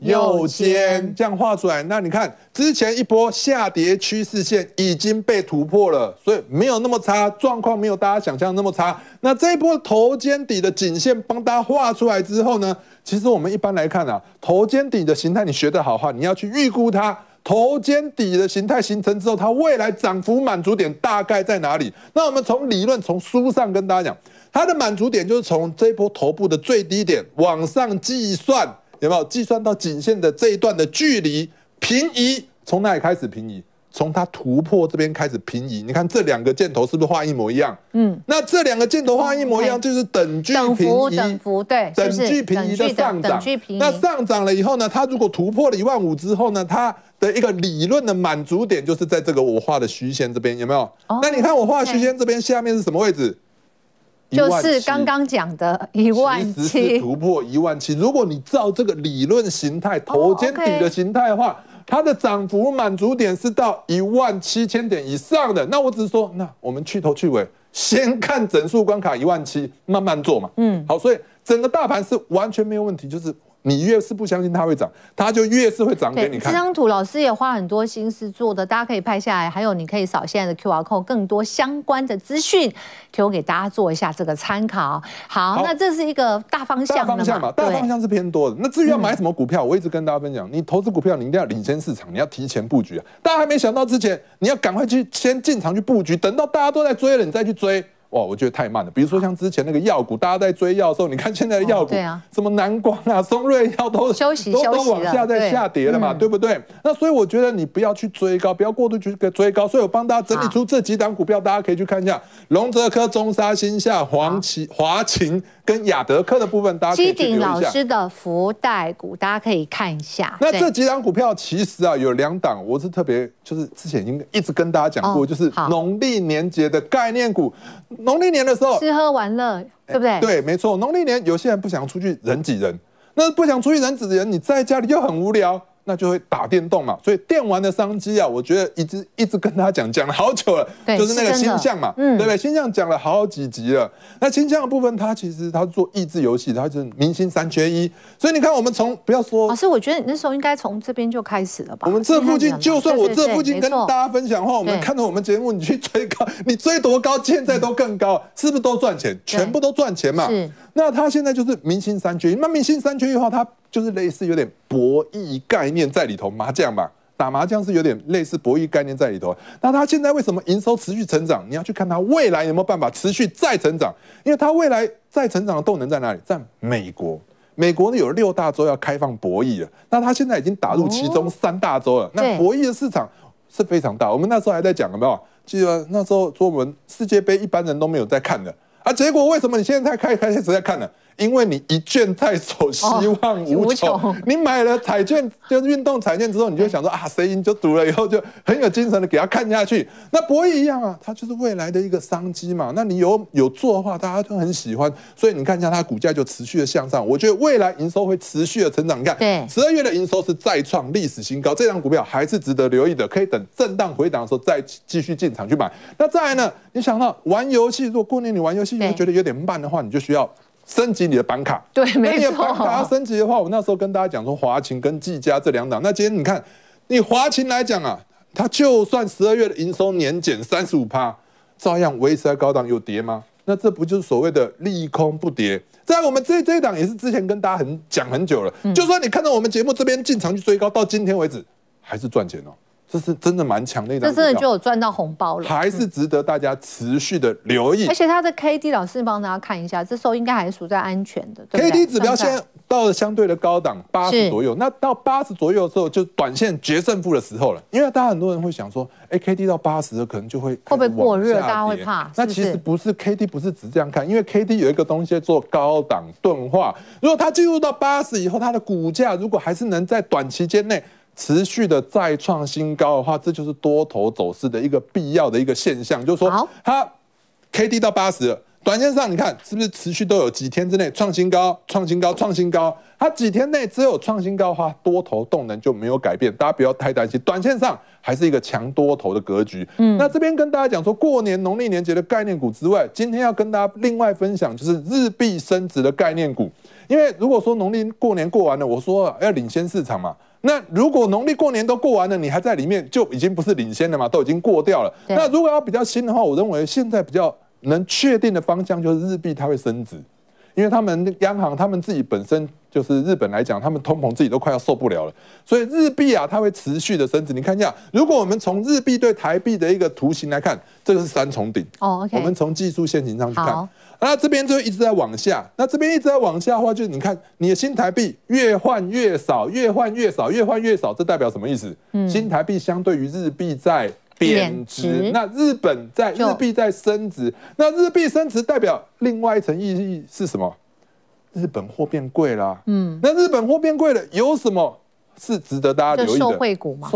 右肩这样画出来。那你看之前一波下跌趋势线已经被突破了，所以没有那么差，状况没有大家想象那么差。那这一波头肩底的颈线帮大家画出来之后呢，其实我们一般来看啊，头肩底的形态你学得好的话，你要去预估它。 头肩底的形态形成之后，它未来涨幅满足点大概在哪里？那我们从理论、从书上跟大家讲，它的满足点就是从这一波头部的最低点往上计算，有没有？计算到颈线的这一段的距离平移，从哪里开始平移？从它突破这边开始平移。你看这两个箭头是不是画一模一样？嗯，那这两个箭头画一模一样，就是等距平移，等幅对，等距平移的上涨。那上涨了以后呢，它如果突破了15000之后呢，它 的一个理论的满足点就是在这个我画的虚线这边，有没有？ 那你看我画虚线这边下面是什么位置？就是刚刚讲的17000，其实是突破17000。如果你照这个理论形态、头肩底的形态的话，它的涨幅满足点是到17000点以上的。那我只是说，那我们去头去尾，先看整数关卡17000，慢慢做嘛。嗯，好，所以整个大盘是完全没有问题，就是。 你越是不相信它会涨，它就越是会涨给你看。这张图老师也花很多心思做的，大家可以拍下来，还有你可以扫现在的 QR code， 更多相关的资讯提供给大家做一下这个参考。好，那这是一个大方向嘛？大方向是偏多的。那至于要买什么股票，我一直跟大家分享，你投资股票你一定要领先市场，你要提前布局啊。大家还没想到之前，你要赶快去先进场去布局，等到大家都在追了，你再去追。 哇，我觉得太慢了。比如说像之前那个药股，大家在追药的时候，你看现在的药股，什么南光啊、松瑞药都往下在下跌了嘛，对不对？那所以我觉得你不要去追高，不要过度去追高。所以我帮大家整理出这几档股票，大家可以去看一下：龙泽科、中沙、新夏、华勤跟雅德科的部分，大家可以去留意一下。基鼎老师的福袋股，大家可以看一下。那这几档股票其实啊，有两档我是特别，就是之前已经一直跟大家讲过，就是农历年节的概念股。 农历年的时候，吃喝玩乐，对不对？对，没错。农历年有些人不想出去人挤人，那不想出去人挤人，你在家里又很无聊，那就会打电动嘛。所以电玩的商机啊，我觉得一直跟他讲了好久了，就是那个星象嘛，对不对？星象讲了好几集了。那星象的部分，它其实它做益智游戏，它就是明星3缺1。所以你看，我们从不要说老师，我觉得你那时候应该从这边就开始了吧？我们这附近，就算我这附近跟大家分享的话，我们看到我们节目，你去追高，你追多高，现在都更高，是不是都赚钱？全部都赚钱嘛。是。那它现在就是明星3缺1，那明星3缺1的话，它就是类似有点博弈概念在里头，麻将嘛，打麻将是有点类似博弈概念在里头。那它现在为什么营收持续成长？你要去看它未来有没有办法持续再成长，因为它未来再成长的动能在哪里？在美国。 美国有6大州要开放博弈了，那它现在已经打入其中3大州了。那博弈的市场是非常大。我们那时候还在讲，有没有？记得那时候说我们世界杯一般人都没有在看的啊，结果为什么你现在开始在看呢？因为你一券在手，希望无穷。你买了彩券，就是运动彩券之后，你就想说啊，谁赢就赌了，以后就很有精神的给他看下去。那博弈一样啊，它就是未来的一个商机嘛。那你有做的话，大家都很喜欢。所以你看一下它股价就持续的向上，我觉得未来营收会持续的成长。你看，12月的营收是再创历史新高，这档股票还是值得留意的，可以等震荡回档的时候再继续进场去买。那再来呢？你想到玩游戏，如果过年你玩游戏你会觉得有点慢的话，你就需要 升级你的板卡，对，没错。板卡要升级的话，我那时候跟大家讲说，华勤跟技嘉这两档。那今天你看，你华勤来讲啊，它就算12月的营收年减35%，照样维持在高档，有跌吗？那这不就是所谓的利空不跌？在我们这一档也是之前跟大家讲很久了，就算你看到我们节目这边进场去追高，到今天为止还是赚钱哦。 这是真的蛮强的一张，这真的就有赚到红包了，还是值得大家持续的留意。而且它的 KD 老师帮大家看一下，这时候应该还属在安全的。KD 指标现在到了相对的高档80左右，那到80左右的时候，就短线决胜负的时候了。因为大家很多人会想说，哎 ，KD 到80可能就会不会过热，大家会怕。那其实不是 ，KD 不是只这样看，因为 KD 有一个东西做高档钝化。如果它进入到80以后，它的股价如果还是能在短期间内 持续的再创新高的话，这就是多头走势的一个必要的一个现象，就是说它 KD 到80了，短线上你看是不是持续都有几天之内创新高、创新高、创新高？它几天内只有创新高的话，多头动能就没有改变，大家不要太担心。短线上还是一个强多头的格局。那这边跟大家讲说，过年农历年节的概念股之外，今天要跟大家另外分享就是日币升值的概念股。因为如果说农历过年过完了，我说要领先市场嘛。那如果农历过年都过完了，你还在里面，就已经不是领先了嘛，都已经过掉了。那如果要比较新的话，我认为现在比较能确定的方向就是日币它会升值，因为他们央行他们自己本身就是日本来讲，他们通膨自己都快要受不了了，所以日币啊它会持续的升值。你看一下，如果我们从日币对台币的一个图形来看，这个是三重顶。我们从技术线型上去看。那这边就一直在往下，那这边一直在往下的话，就是你看你的新台币越换越少，越换越少，越换越少，这代表什么意思？新台币相对于日币在贬值，那日币在升值，那日币升值代表另外一层意义是什么？日本货变贵啦。那日本货变贵了，有什么是值得大家留意的？受惠股嘛，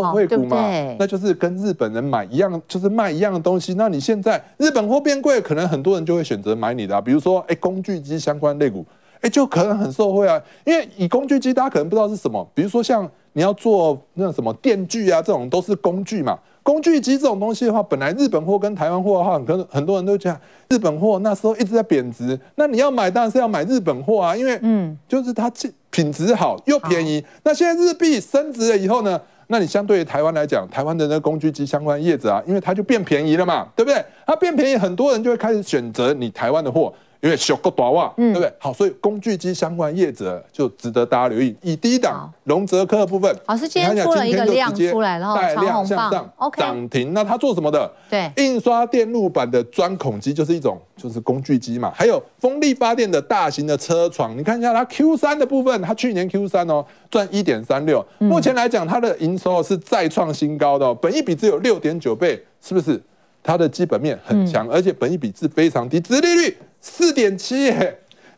那就是跟日本人买一样，就是卖一样的东西。那你现在日本货变贵，可能很多人就会选择买你的、比如说工具机相关类股，就可能很受惠啊。因为以工具机大家可能不知道是什么，比如说像你要做那什么电锯啊，这种都是工具嘛。工具机这种东西的话，本来日本货跟台湾货的话，很多人都讲日本货那时候一直在贬值，那你要买当然是要买日本货啊，因为就是它品质好又便宜。那现在日币升值了以后呢，那你相对于台湾来讲，台湾的那工具机相关业者啊，因为它就变便宜了嘛，对不对？它变便宜，很多人就会开始选择你台湾的货。因为小个短袜，对不对？好，所以工具机相关业者就值得大家留意。以第一档龙泽科的部分，老师今天出了一个量出来，然后带量向上涨停。那它做什么的？对，印刷电路板的钻孔机就是一种，就是工具机嘛。还有风力发电的大型的车床，你看一下它 Q3 的部分，它去年 Q3 赚 1.36， 目前来讲它的营收是再创新高的，本益比只有 6.9 倍，是不是？它的基本面很强，而且本益比是非常低，殖利率4.7%，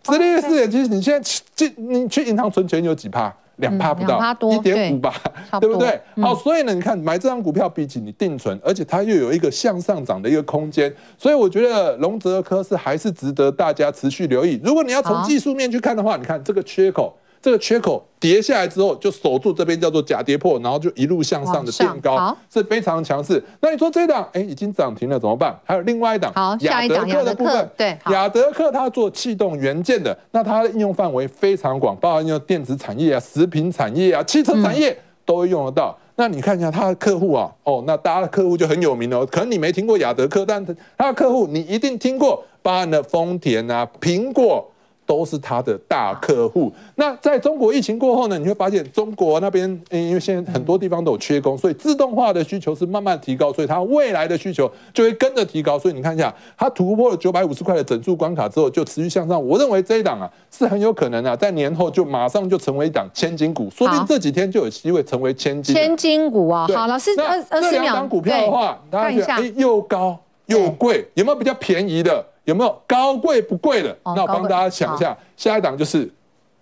殖利率4.7%，你现在你去银行存钱有几趴？2%不到，1.5%吧，对不对？好，所以呢，你看买这张股票，比起你定存，而且它又有一个向上涨的一个空间，所以我觉得龙泽科还是值得大家持续留意。如果你要从技术面去看的话，你看这个缺口。这个缺口跌下来之后，就守住这边叫做假跌破，然后就一路向上的垫高，是非常强势。那你说这档已经涨停了怎么办？还有另外一档，亚德克的部分，对，亚德克它做气动元件的，那它的应用范围非常广，包含用电子产业啊、食品产业啊、汽车产业都会用得到。那你看一下他的客户啊，那大家的客户就很有名哦。可能你没听过亚德克，但他的客户你一定听过，包含了丰田啊、苹果。都是他的大客户。那在中国疫情过后呢，你会发现中国那边，因为现在很多地方都有缺工，所以自动化的需求是慢慢提高，所以它未来的需求就会跟着提高。所以你看一下，它突破了950块的整数关卡之后，就持续向上。我认为这一档是很有可能在年后就马上就成为一档千金股，说不定这几天就有机会成为千金股啊。好，老师，这两档股票的话，大家觉得又高又贵，有没有比较便宜的？有没有高贵不贵的？那我帮大家想一下，下一档就是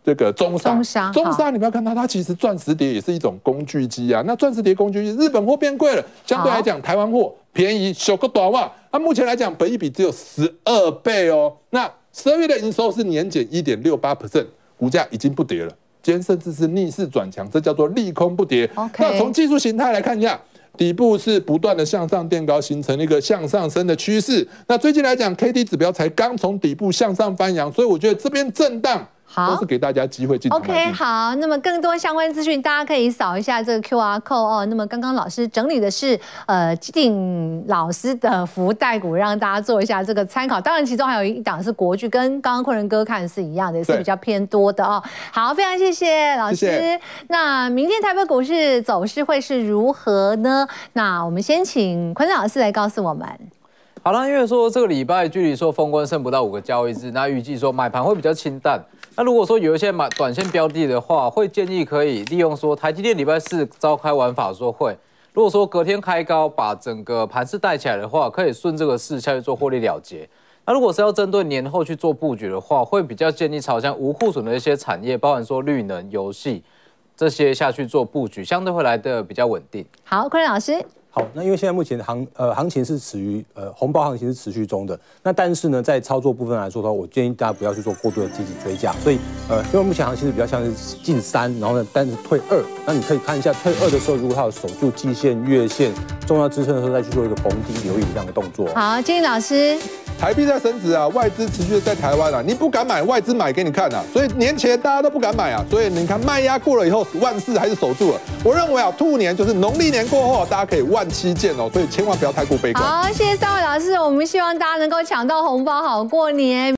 这个中砂。中砂，你不要看它，它其实钻石碟也是一种工具机啊。那钻石碟工具机，日本货变贵了，相对来讲台湾货便宜，小个短袜。那目前来讲，本益比只有12倍哦。那12月的营收是年减 1.68%， 股价已经不跌了，今天甚至是逆势转强，这叫做利空不跌。那从技术形态来看一下。底部是不断的向上垫高，形成一个向上升的趋势。那最近来讲 ，K D 指标才刚从底部向上翻扬，所以我觉得这边震荡都是给大家机会进场买进。OK， 好，那么更多相关资讯，大家可以扫一下这个 QR code 哦。那么刚刚老师整理的是定老师的福袋股，让大家做一下这个参考。当然，其中还有一档是国巨，跟刚刚昆仁哥看的是一样的，也是比较偏多的哦。好，非常谢谢老师。谢谢。那明天台北股市走势会是如何呢？那我们先请昆仁老师来告诉我们。好了，因为说这个礼拜距离说封关剩不到5个交易日，那预计说买盘会比较清淡。那如果说有一些短线标的的话，会建议可以利用说台积电礼拜四召开完法说会，如果说隔天开高把整个盘势带起来的话，可以顺这个势下去做获利了结。那如果是要针对年后去做布局的话，会比较建议朝向无库存的一些产业，包含说绿能、游戏这些下去做布局，相对会来的比较稳定。好，昆仁老师。好，那因为现在目前行情是持于红包行情是持续中的，那但是呢，在操作部分来说的话，我建议大家不要去做过度的积极追价，所以因为目前行情是比较像是进3，然后呢，但是退2，那你可以看一下退2的时候，如果它有守住季线、月线重要支撑的时候，再去做一个逢低留意这样的动作。好，建议老师。 台币在升值啊，外资持续在台湾啊，你不敢买，外资买给你看啊，所以年前大家都不敢买啊，所以你看卖压过了以后，14,000还是守住了。我认为啊，兔年就是农历年过后，大家可以17,000见哦，所以千万不要太过悲观。好，谢谢三位老师，我们希望大家能够抢到红包，好过年。